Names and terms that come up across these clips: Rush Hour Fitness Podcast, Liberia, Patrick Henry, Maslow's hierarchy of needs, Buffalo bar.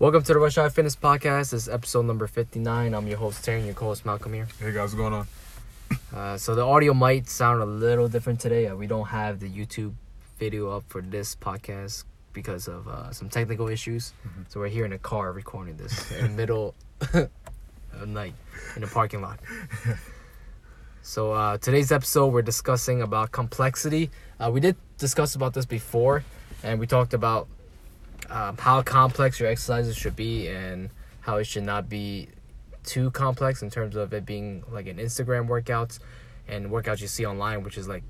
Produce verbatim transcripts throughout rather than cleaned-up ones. Welcome to the Rush Hour Fitness Podcast. This is episode number fifty-nine. I'm your host, Terry, and your co-host, Malcolm here. Hey, guys. What's going on? Uh, so the audio might sound a little different today. Uh, we don't have the YouTube video up for this podcast because of uh, some technical issues. Mm-hmm. So we're here in a car recording this in the middle of the night in a parking lot. So uh, today's episode, we're discussing about complexity. Uh, we did discuss about this before, and we talked about Um, how complex your exercises should be and how it should not be too complex in terms of it being like an Instagram workouts and workouts you see online, which is like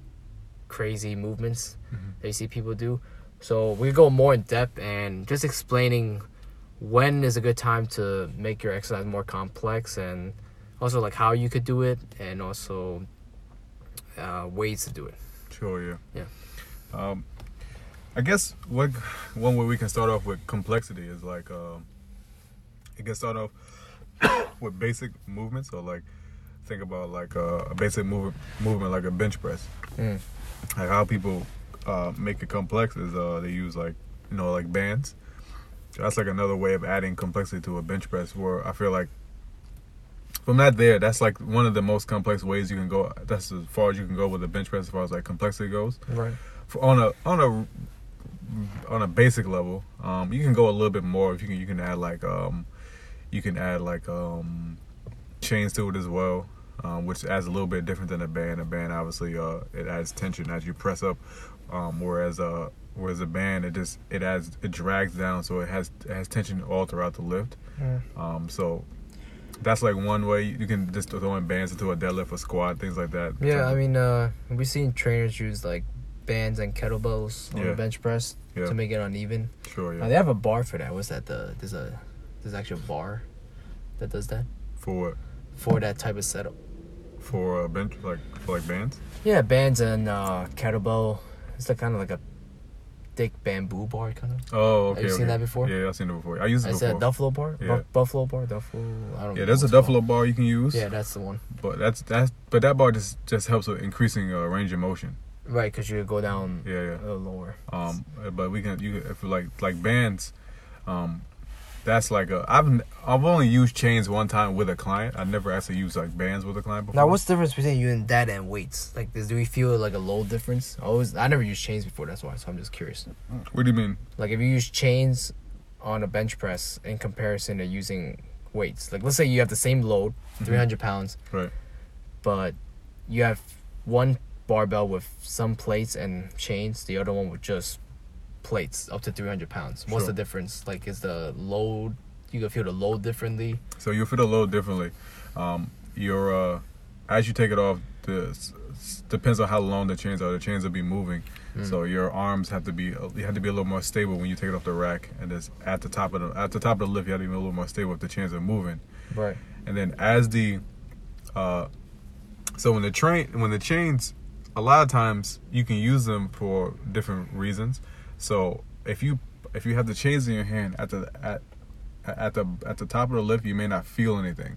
crazy movements mm-hmm. that you see people do. So we go more in depth and just explaining when is a good time to make your exercise more complex and also like how you could do it and also uh, ways to do it. Sure, yeah. Yeah. Um, I guess what, one way we can start off with complexity is like uh, it can start off with basic movements. So like think about like a, a basic move, movement like a bench press. Mm. Like how people uh, make it complex is uh, they use like you know like bands. That's like another way of adding complexity to a bench press. Where I feel like from that there, that's like one of the most complex ways you can go. That's as far as you can go with a bench press as far as like complexity goes. Right. For, on a on a on a basic level, um, you can go a little bit more. If you can, you can add like um, you can add like um, chains to it as well, um, which adds a little bit different than a band. A band obviously uh, it adds tension as you press up, um, whereas uh, whereas a band it just it adds it drags down, so it has it has tension all throughout the lift. Yeah. Um, so that's like one way you can just throw in bands into a deadlift or squat, things like that. Yeah, so, I mean uh, we've seen trainers use like bands and kettlebells on yeah. the bench press yeah. to make it uneven. Sure, yeah. Now, they have a bar for that. What's that? The there's a there's actually a bar that does that. For what? For that type of setup. For a bench like for like bands. Yeah, bands and uh, kettlebell. It's like kind of like a thick bamboo bar kind of. Oh, okay. Have you okay. seen that before? Yeah, I've seen it before. I used it I before. Is that Buffalo bar? Yeah. Bu- Buffalo bar, Buffalo. I don't. Yeah, know there's a Buffalo bar you can use. Yeah, that's the one. But that's that's but that bar just just helps with increasing uh, range of motion. Right, because you go down yeah, yeah. a little lower. Um, but we can you if like like bands, um, that's like a I've I've only used chains one time with a client. I never actually used like bands with a client before. Now, what's the difference between you and that and weights? Like, does do we feel like a low difference? I always I never used chains before. That's why. So I'm just curious. What do you mean? Like, if you use chains on a bench press in comparison to using weights, like let's say you have the same load, mm-hmm. three hundred pounds, right? But you have one barbell with some plates and chains, the other one with just plates up to three hundred pounds. What's sure. the difference? Like, is the load, you can feel the load differently? So you feel the load differently. Um, your uh, as you take it off, the depends on how long the chains are. The chains will be moving, mm. so your arms have to be you have to be a little more stable when you take it off the rack, and it's at the top of the at the top of the lift. You have to be a little more stable if the chains are moving. Right. And then as the uh, so when the train when the chains a lot of times you can use them for different reasons. So if you if you have the chains in your hand at the at at the at the top of the lift, you may not feel anything,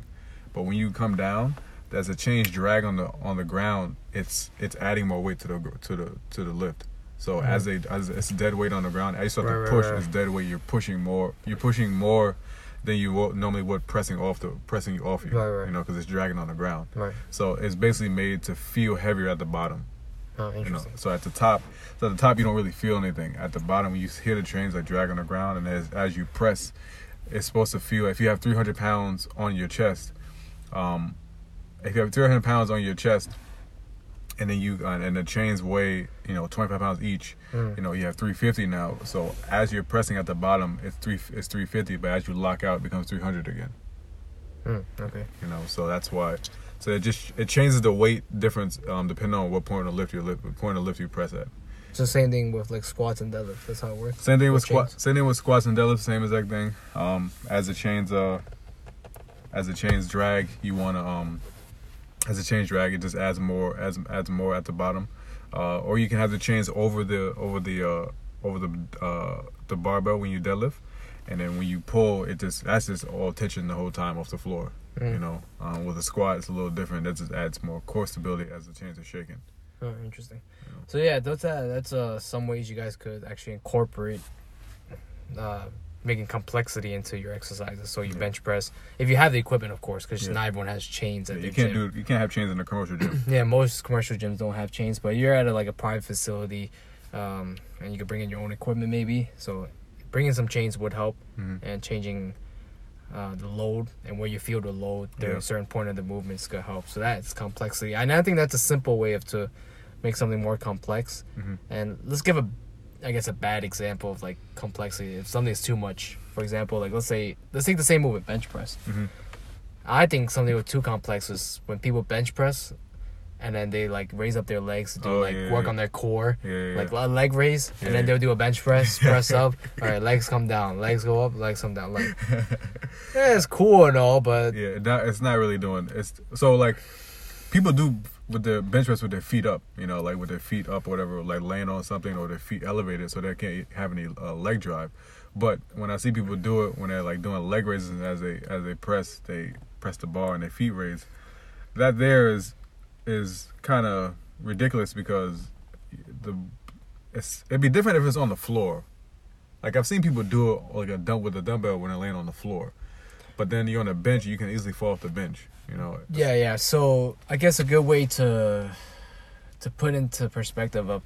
but when you come down, there's a chain drag on the on the ground. It's it's adding more weight to the to the to the lift. So mm-hmm. as they as it's dead weight on the ground, as you start right, to push, right, right. it's dead weight. You're pushing more. You're pushing more than you normally would pressing off the pressing you off you. Right, right. You know, because it's dragging on the ground. Right. So it's basically made to feel heavier at the bottom. Oh, you know, so at the top, so at the top you don't really feel anything. At the bottom, when you hear the chains like drag on the ground, and as as you press, it's supposed to feel. If you have three hundred pounds on your chest, um, if you have three hundred pounds on your chest, and then you uh, and the chains weigh you know twenty-five pounds each, mm. you know you have three fifty now. So as you're pressing at the bottom, it's three it's three fifty, but as you lock out, it becomes three hundred again. Mm, okay. You know, so that's why. So it just it changes the weight difference um, depending on what point of lift you lift, point of lift you press at. So same thing with like squats and deadlifts. That's how it works. Same thing with squats. Same thing with squats and deadlifts. Same exact thing. Um, as the chains uh, as the chains drag, you wanna um, as the chains drag, it just adds more adds adds more at the bottom. Uh, or you can have the chains over the over the uh, over the uh, the barbell when you deadlift, and then when you pull, it just that's just all tension the whole time off the floor. Mm. You know, um, with a squat, it's a little different. That just adds more core stability as the chains are shaking. Oh, interesting. You know? So yeah, that's uh, that's uh, some ways you guys could actually incorporate uh, making complexity into your exercises. So you yeah. bench press if you have the equipment, of course, because yeah. not everyone has chains. At yeah, you can't gym. do you can't have chains in a commercial gym. Yeah, most commercial gyms don't have chains, but you're at a, like a private facility, um, and you can bring in your own equipment maybe. So bringing some chains would help, mm-hmm. and changing uh, the load and where you feel the load during yeah. a certain point of the movements could help. So that's complexity, and I think that's a simple way of to make something more complex. Mm-hmm. And let's give a. I guess a bad example of like complexity. If something is too much, for example, like let's say let's take the same move with bench press. Mm-hmm. I think something with too complex is when people bench press, and then they like raise up their legs to do oh, like yeah, work yeah. on their core, yeah, yeah. like a leg raise, yeah, and then they'll do a bench press, press up. All right, legs come down, legs go up, legs come down. Like, yeah, it's cool and all, but yeah, not, it's not really doing. It's so like people do. With the bench press with their feet up, you know, like with their feet up or whatever, like laying on something or their feet elevated so they can't have any uh, leg drive. But when I see people do it, when they're like doing leg raises and as they as they press, they press the bar and their feet raise, that there is is kind of ridiculous because the it's, it'd be different if it's on the floor. Like I've seen people do it like a dump with a dumbbell when they're laying on the floor. But then you're on a bench, you can easily fall off the bench, you know. Yeah, yeah. So I guess a good way to to put into perspective of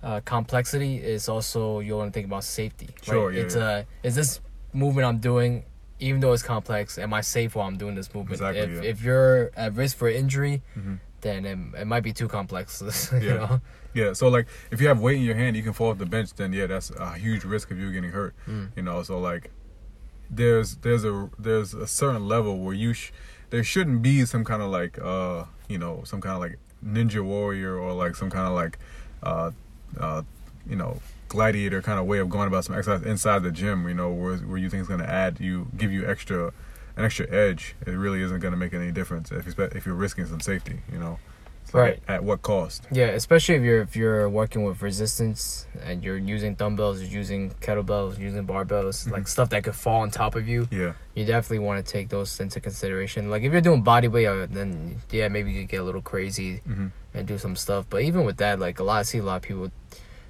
uh, complexity is also you want to think about safety. Right? Sure. Yeah. It's yeah. Uh, is this movement I'm doing, even though it's complex, am I safe while I'm doing this movement? Exactly. If yeah. if you're at risk for injury, mm-hmm. then it, it might be too complex. you yeah. know? Yeah. So like if you have weight in your hand, you can fall off the bench. Then yeah, that's a huge risk of you getting hurt. Mm. You know. So like. There's there's a there's a certain level where you sh- there shouldn't be some kind of like uh you know some kind of like ninja warrior or like some kind of like uh uh you know gladiator kind of way of going about some exercise inside the gym, you know, where where you think it's gonna add you give you extra an extra edge. It really isn't gonna make any difference if you if you're risking some safety, you know. So right. At what cost? Yeah, especially if you're if you're working with resistance and you're using dumbbells, you're using kettlebells, you're using barbells, mm-hmm. like stuff that could fall on top of you. Yeah. You definitely want to take those into consideration. Like if you're doing body weight, then yeah, maybe you could get a little crazy mm-hmm. and do some stuff. But even with that, like a lot, I see a lot of people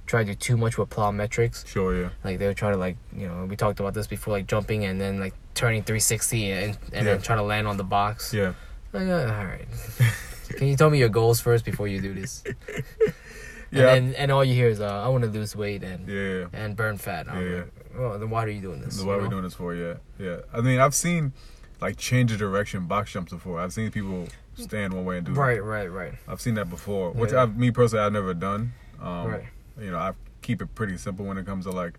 try to do too much with plyometrics. Sure, yeah. Like they would try to like, you know, we talked about this before, like jumping and then like turning three sixty and and yeah. then trying to land on the box. Yeah. Like, uh, all right. Can you tell me your goals first before you do this? Yeah. And, then, and all you hear is, uh, I want to lose weight and yeah. and burn fat. I'm yeah. like, well, then why are you doing this? Why are we doing this for? Yeah. Yeah. I mean, I've seen, like, change of direction box jumps before. I've seen people stand one way and do it. Right, right, right. I've seen that before, which yeah. I, me personally, I've never done. Um, right. You know, I keep it pretty simple when it comes to, like,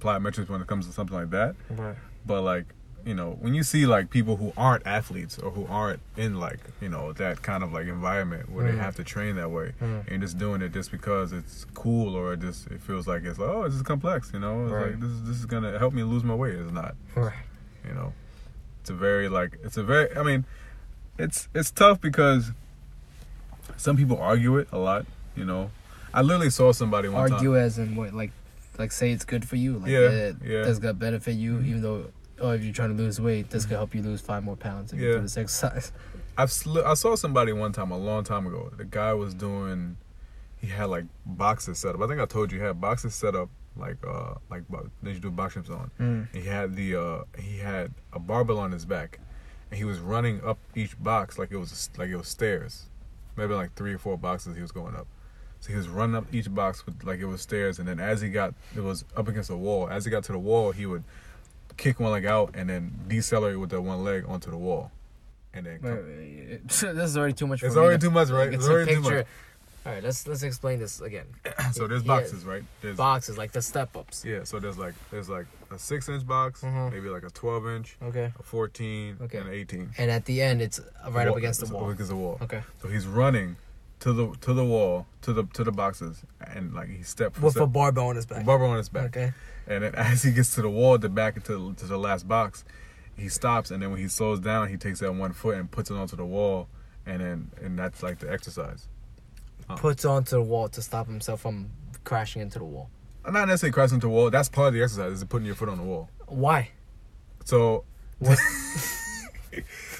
plyometrics, when it comes to something like that. Right. But, like, you know, when you see like people who aren't athletes or who aren't in like, you know, that kind of like environment where mm. they have to train that way mm. and just doing it just because it's cool or it just it feels like it's like, oh, this is complex, you know, it's right. like this is this is gonna help me lose my weight. It's not. Right. You know. It's a very like it's a very I mean, it's it's tough because some people argue it a lot, you know. I literally saw somebody one argue time. Argue as in what like like say it's good for you, like yeah, it, yeah. that's gonna benefit you mm-hmm. even though oh, if you're trying to lose weight, this could help you lose five more pounds if yeah. you do this exercise. I've sl- I saw somebody one time, a long time ago. The guy was doing, he had like boxes set up. I think I told you he had boxes set up, like uh, like that you do box jumps on. Mm. He had the uh, he had a barbell on his back, and he was running up each box like it was like it was stairs, maybe like three or four boxes he was going up. So he was running up each box with like it was stairs, and then as he got it was up against the wall. As he got to the wall, he would kick one leg out and then decelerate with that one leg onto the wall, and then come. This is already too much. For it's me already to, too much, right? Like, it's, it's already picture. too much. All right, let's let's explain this again. So there's boxes, yeah. right? There's boxes like the step ups. Yeah. So there's like there's like a six inch box, mm-hmm. maybe like a twelve inch, okay, a fourteen, okay. and an eighteen. And at the end, it's right wall, up against the wall. Up against the wall. Okay. So he's running to the to the wall to the to the boxes and like he stepped with step, a barbell on his back. Barbell on his back. Okay. And then as he gets to the wall, the back into to the last box, he stops. And then when he slows down, he takes that one foot and puts it onto the wall. And then and that's like the exercise. Uh-huh. Puts onto the wall to stop himself from crashing into the wall. Not necessarily crashing into the wall. That's part of the exercise is putting your foot on the wall. Why? So, what?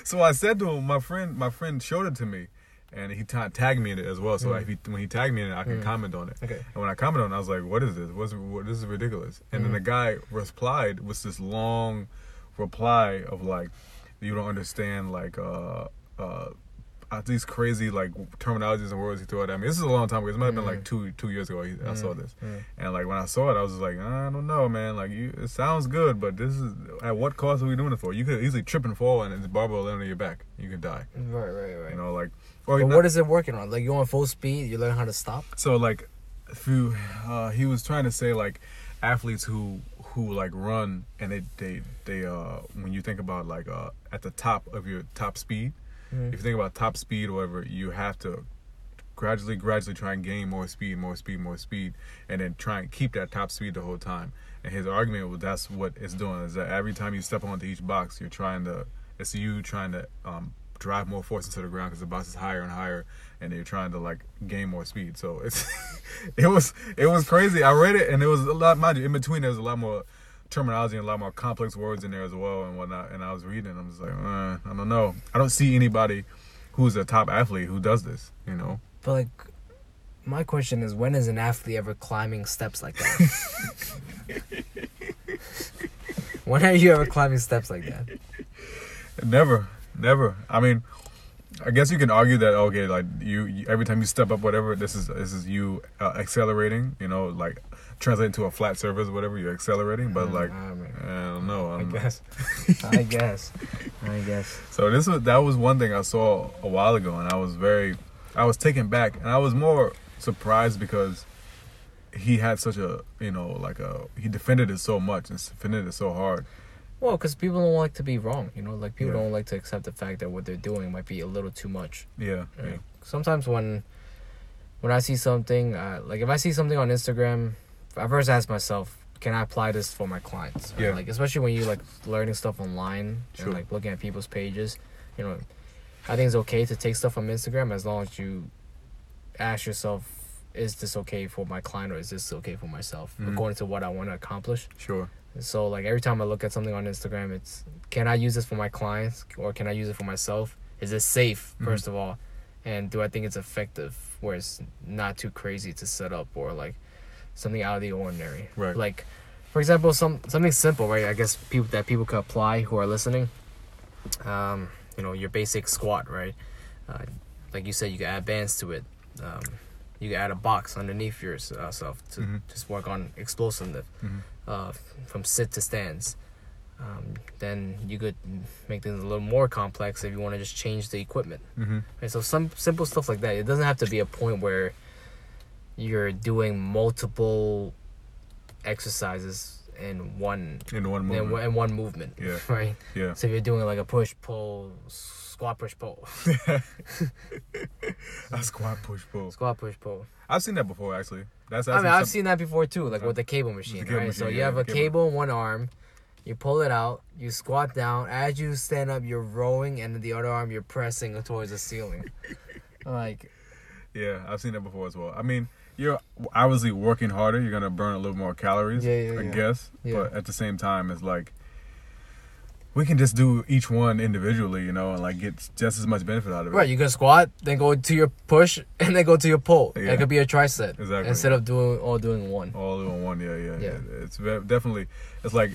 So I said to him, my friend, my friend showed it to me. and he t- tagged me in it as well. So mm-hmm. like, he, when he tagged me in it, I can mm-hmm. comment on it. Okay. And when I commented on it, I was like, "What is this? What's what, this is ridiculous." And mm-hmm. then the guy replied with this long reply of like, "You don't understand like uh uh these crazy like terminologies and words he threw out at me." This is a long time ago. This might have mm-hmm. been like two two years ago. He, mm-hmm. I saw this, mm-hmm. and like when I saw it, I was just like, "I don't know, man. Like you, it sounds good, but this is at what cost are we doing it for? You could easily trip and fall, and it's barbed wire under your back. You could die." Right, right, right. You know, like. But not, what is it working on? Like, you're on full speed, you learn how to stop? So, like, if you, uh, he was trying to say, like, athletes who, who like, run, and they, they, they uh, when you think about, like, uh, at the top of your top speed, mm-hmm. if you think about top speed or whatever, you have to gradually, gradually try and gain more speed, more speed, more speed, and then try and keep that top speed the whole time. And his argument was that's what it's doing, is that every time you step onto each box, you're trying to, it's you trying to, um, drive more force into the ground because the box is higher and higher, and you're trying to like gain more speed. So it's it was it was crazy. I read it, and it was a lot. Mind you, in between there's a lot more terminology and a lot more complex words in there as well and whatnot. And I was reading, and I'm just like, uh, I don't know. I don't see anybody who's a top athlete who does this. You know. But like, my question is, when is an athlete ever climbing steps like that? When are you ever climbing steps like that? Never. Never. I mean, I guess you can argue that okay, like you, you every time you step up, whatever, this is this is you uh, accelerating. You know, like translating to a flat surface, whatever you're accelerating. But like, I, mean, I don't know. I'm, I guess. I guess. I guess. So this was that was one thing I saw a while ago, and I was very, I was taken back, and I was more surprised because he had such a, you know, like a he defended it so much and defended it so hard. Well, because people don't like to be wrong, you know? Like, people yeah. don't like to accept the fact that what they're doing might be a little too much. Yeah, right? yeah. Sometimes when when I see something, uh, like, if I see something on Instagram, I first ask myself, can I apply this for my clients? Right? Yeah. Like, especially when you're, like, learning stuff online sure. and, like, looking at people's pages. You know, I think it's okay to take stuff from Instagram as long as you ask yourself, is this okay for my client or is this okay for myself? Mm-hmm. According to what I want to accomplish. Sure. So, like, every time I look at something on Instagram, it's, can I use this for my clients or can I use it for myself? Is it safe, first mm-hmm. of all? And do I think it's effective where it's not too crazy to set up or, like, something out of the ordinary? Right. Like, for example, some something simple, right? I guess people that people could apply who are listening. Um, you know, your basic squat, right? Uh, like you said, you can add bands to it. Um, you can add a box underneath yourself to mm-hmm. just work on explosiveness. Mm-hmm. Uh, from sit to stands. Um, then you could make things a little more complex if you want to just change the equipment. Mm-hmm. Right, so some simple stuff like that. It doesn't have to be a point where you're doing multiple exercises in one in one movement. In one, in one movement yeah. Right. Yeah. So if you're doing like a push pull squat push pull. a squat push pull. Squat push pull. I've seen that before actually. That's I mean, I've seen that before too, like with the cable machine, the cable right? Machine, so you yeah, have a cable. cable in one arm, you pull it out, you squat down. As you stand up, you're rowing, and the other arm you're pressing towards the ceiling. Like, yeah, I've seen that before as well. I mean, you're obviously working harder. You're gonna burn a little more calories, yeah, yeah, I yeah. guess. Yeah. But at the same time, it's like we can just do each one individually, you know, and like get just as much benefit out of it. Right, you can squat, then go to your push, and then go to your pull. Yeah. It could be a tricep exactly. instead of doing all doing one. All doing one, yeah, yeah, yeah. yeah. It's definitely it's like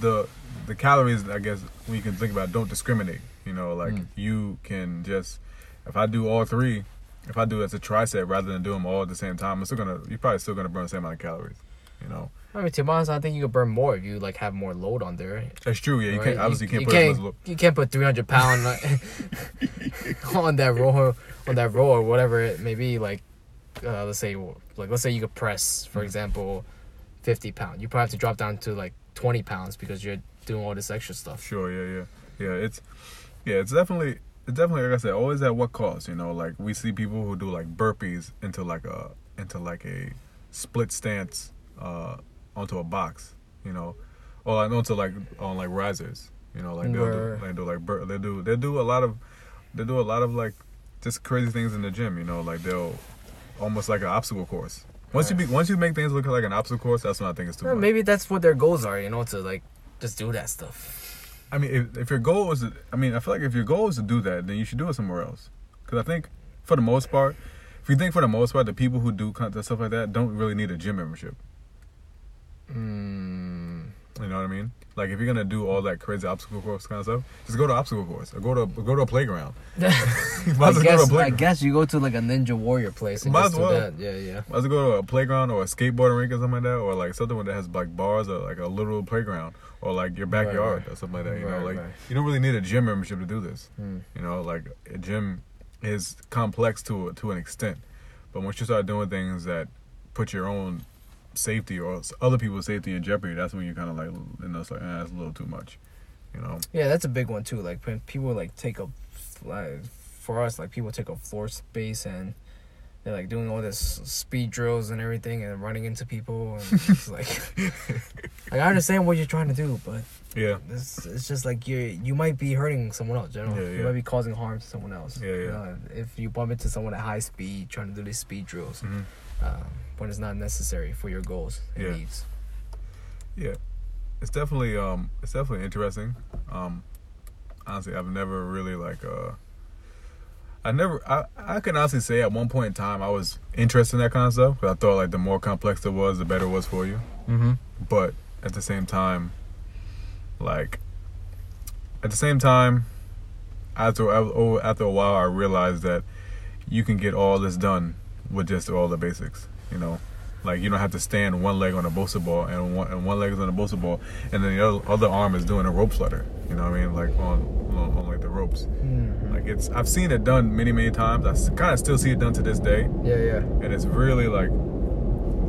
the the calories. I guess when you can think about it, don't discriminate. You know, like mm. you can just if I do all three, if I do it as a tricep rather than do them all at the same time, I'm still gonna you're probably still gonna burn the same amount of calories. You know. I mean, to be honest, I think you could burn more if you like have more load on there. That's true. Yeah, you right? can't obviously you, can't you put can't, as much load. You can't put three hundred pounds on that row, on that row or whatever it may be. Like, uh, let's say, like let's say you could press, for mm-hmm. example, fifty pounds. You probably have to drop down to like twenty pounds because you're doing all this extra stuff. Sure. Yeah. Yeah. Yeah. It's yeah. It's definitely it's definitely like I said, always at what cost? You know, like we see people who do like burpees into like a into like a split stance. Uh, onto a box, you know, or onto like on like risers, you know, like they'll do, they do like bur- they do they do a lot of they do a lot of like just crazy things in the gym, you know, like they'll almost like an obstacle course. Once right. you be, once you make things look like an obstacle course, that's when I think it's too much. Yeah, maybe that's what their goals are, you know, to like just do that stuff. I mean, if if your goal is, to, I mean, I feel like if your goal is to do that, then you should do it somewhere else, because I think. for the most part, if you think for the most part, the people who do content stuff like that don't really need a gym membership. Mm. You know what I mean? Like, if you're gonna do all that crazy obstacle course kind of stuff, just go to obstacle course or go to go to a playground. I, well guess, a playground. I guess you go to like a Ninja Warrior place and might just as well. do that. Yeah, yeah. Might as well go to a playground or a skateboarding rink or something like that, or like something that has like bars or like a little playground or like your backyard right, right. or something like that. You right, know, like right. you don't really need a gym membership to do this. Mm. You know, like a gym is complex to to an extent, but once you start doing things that put your own safety or other people's safety in jeopardy, that's when you kind of like, you know, it's like, eh, that's a little too much, you know. Yeah, that's a big one too. Like when people like take up, like for us, like people take up floor space and they're like doing all this speed drills and everything and running into people. And it's like, like I understand what you're trying to do, but yeah, it's it's just like you you might be hurting someone else. You know, yeah, yeah. you might be causing harm to someone else. Yeah, yeah. You know, if you bump into someone at high speed trying to do these speed drills. Mm-hmm. Um, when it's not necessary for your goals and yeah. needs. Yeah, it's definitely um, it's definitely interesting. Um, honestly, I've never really like uh, I never I, I can honestly say at one point in time I was interested in that kind of stuff because I thought like the more complex it was, the better it was for you. Mm-hmm. But at the same time, like at the same time, after after a while, I realized that you can get all this done with just all the basics, you know, like you don't have to stand one leg on a Bosa ball and one and one leg is on a Bosa ball, and then the other, other arm is doing a rope flutter. You know what I mean? Like on on, on like the ropes. Mm-hmm. Like it's I've seen it done many many times. I kind of still see it done to this day. Yeah, yeah. And it's really like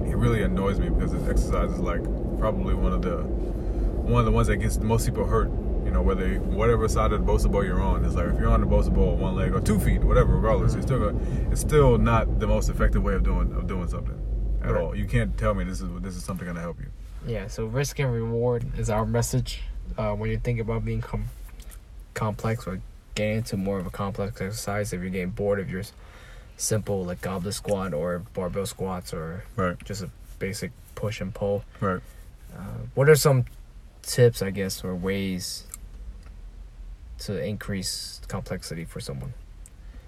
it really annoys me because this exercise is like probably one of the one of the ones that gets most people hurt. You know, whether whatever side of the Bosa ball you're on, it's like if you're on the Bosa ball one leg or two feet, whatever, regardless, it's still it's still not the most effective way of doing of doing something at right. all. You can't tell me this is this is something gonna help you. Yeah. So risk and reward is our message uh, when you think about being com- complex or getting into more of a complex exercise. If you're getting bored of your simple like goblet squat or barbell squats or right. just a basic push and pull. Right. Uh, what are some tips, I guess, or ways to increase complexity for someone?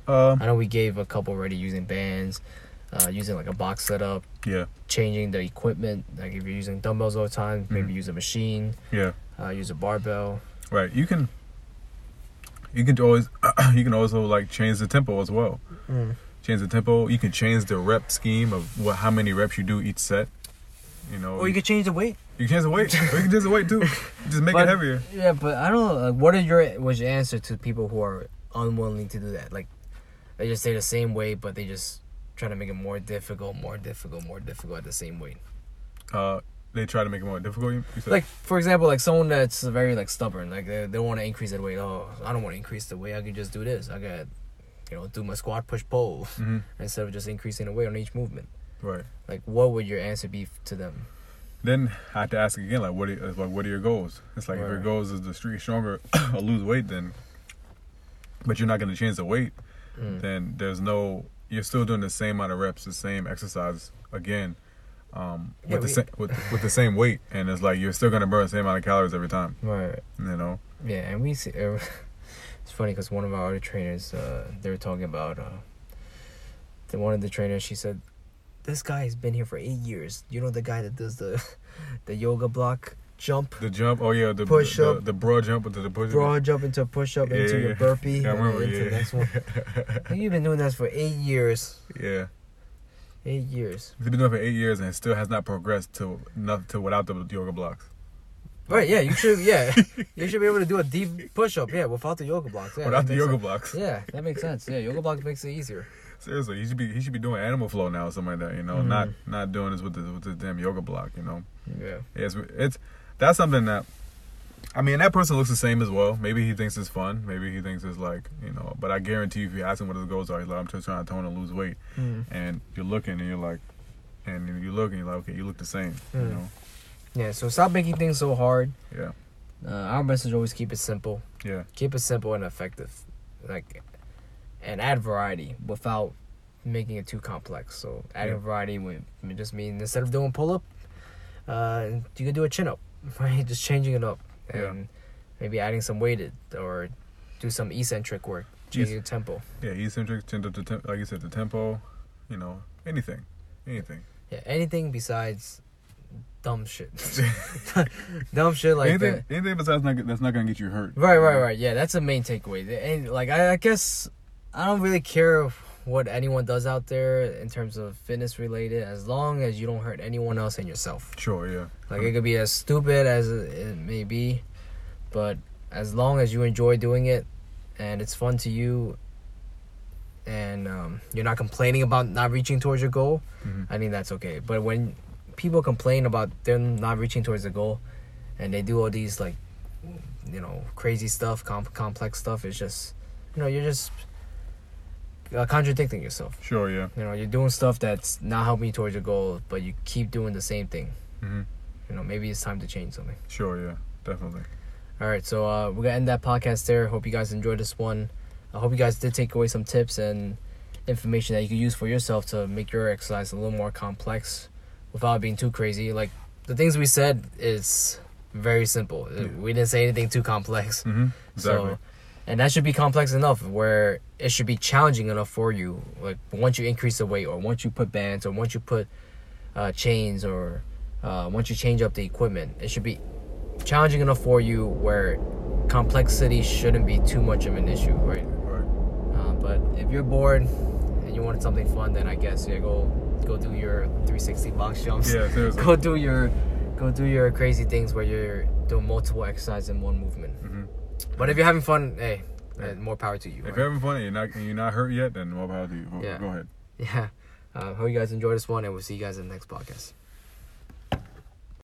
Uh, I know we gave a couple already using bands, uh, using like a box setup. Yeah. Changing the equipment, like if you're using dumbbells all the time, maybe mm-hmm. use a machine. Yeah. Uh, use a barbell. Right. You can. You can always. You can also like change the tempo as well. Mm. Change the tempo. You can change the rep scheme of what how many reps you do each set. You know. Or you, you can change the weight. You can change the weight. Or you can change the weight too. Just make but, it heavier. Yeah, but I don't know. Like, what are your what's your answer to people who are unwilling to do that? Like, they just stay the same weight, but they just try to make it more difficult, more difficult, more difficult at the same weight. Uh, they try to make it more difficult. You said? Like, for example, like someone that's very like stubborn. Like they they want to increase their weight. Oh, I don't want to increase the weight. I can just do this. I got, you know, do my squat, push, pull, mm-hmm. instead of just increasing the weight on each movement. Right. Like, what would your answer be to them? Then I have to ask again, like, what are, like, what are your goals? It's like, right. if your goals is to be stronger or lose weight, then, but you're not going to change the weight, mm. then there's no, you're still doing the same amount of reps, the same exercise again, um, yeah, with, we, the sa- with, with the same weight, and it's like, you're still going to burn the same amount of calories every time. Right. You know? Yeah, and we see, it's funny because one of our other trainers, uh, they were talking about, uh, the, one of the trainers, she said, this guy has been here for eight years. You know the guy that does the the yoga block jump? The jump? Oh, yeah. The push the, up. The, the broad jump into the push up. Broad jump into a push up, yeah, into yeah. your burpee. Yeah, I remember, into yeah. the next one. And you've been doing that for eight years. Yeah. Eight years. He's been doing it for eight years and still has not progressed to not, to without the yoga blocks. Right, yeah. You should yeah. you should be able to do a deep push up, yeah, without the yoga blocks. Yeah, without the yoga sense. blocks. Yeah, that makes sense. Yeah, yoga blocks makes it easier. Seriously, he should be he should be doing animal flow now or something like that, you know, mm-hmm. not not doing this with the with the damn yoga block, you know. Yeah. It's it's that's something that, I mean, that person looks the same as well. Maybe he thinks it's fun. Maybe he thinks it's like, you know, but I guarantee you if you ask him what his goals are, he's like, I'm just trying to tone and lose weight. Mm-hmm. And you're looking and you're like, and you look and you're like, okay, you look the same, mm-hmm. you know. Yeah, so stop making things so hard. Yeah. Uh, our message always keep it simple. Yeah. Keep it simple and effective. Like, and add variety without making it too complex. So adding yeah. variety would just mean instead of doing pull-up, uh, you can do a chin-up, right? Just changing it up and yeah. maybe adding some weighted or do some eccentric work. G East, tempo. Yeah, eccentric, to like you said, the tempo, you know, anything, anything. Yeah, anything besides dumb shit. Dumb shit like anything, that. Anything besides not, that's not gonna get you hurt. Right, right, right. Yeah, that's the main takeaway. And like, I, I guess I don't really care what anyone does out there in terms of fitness related, as long as you don't hurt anyone else and yourself. Sure, yeah. Like it could be as stupid as it may be, but as long as you enjoy doing it. And it's fun to you, and um, you're not complaining about not reaching towards your goal. Mm-hmm. I think that's okay. But when people complain about them not reaching towards the goal, and they do all these like, you know, crazy stuff, com- complex stuff, it's just, you know, you're just uh, contradicting yourself. Sure, yeah. You know, you're doing stuff that's not helping you towards your goal, but you keep doing the same thing. Mm-hmm. You know, maybe it's time to change something. Sure, yeah, definitely. All right, so uh, we're going to end that podcast there. Hope you guys enjoyed this one. I hope you guys did take away some tips and information that you can use for yourself to make your exercise a little more complex without being too crazy. Like, the things we said is very simple. Yeah. We didn't say anything too complex. Mm-hmm. Exactly. So, and that should be complex enough where it should be challenging enough for you. Like, once you increase the weight, or once you put bands, or once you put uh, chains, or uh, once you change up the equipment, it should be challenging enough for you where complexity shouldn't be too much of an issue, right? Right. Uh, but if you're bored and you wanted something fun, then I guess yeah, go go do your three sixty box jumps. Yeah, seriously. Go do your go do your crazy things where you're doing multiple exercises in one movement. Mm-hmm. But if you're having fun, hey, yeah. more power to you. If right? you're having fun and you're not you're not hurt yet, then more power to you. Go, yeah. go ahead. Yeah. Uh, hope you guys enjoyed this one, and we'll see you guys in the next podcast.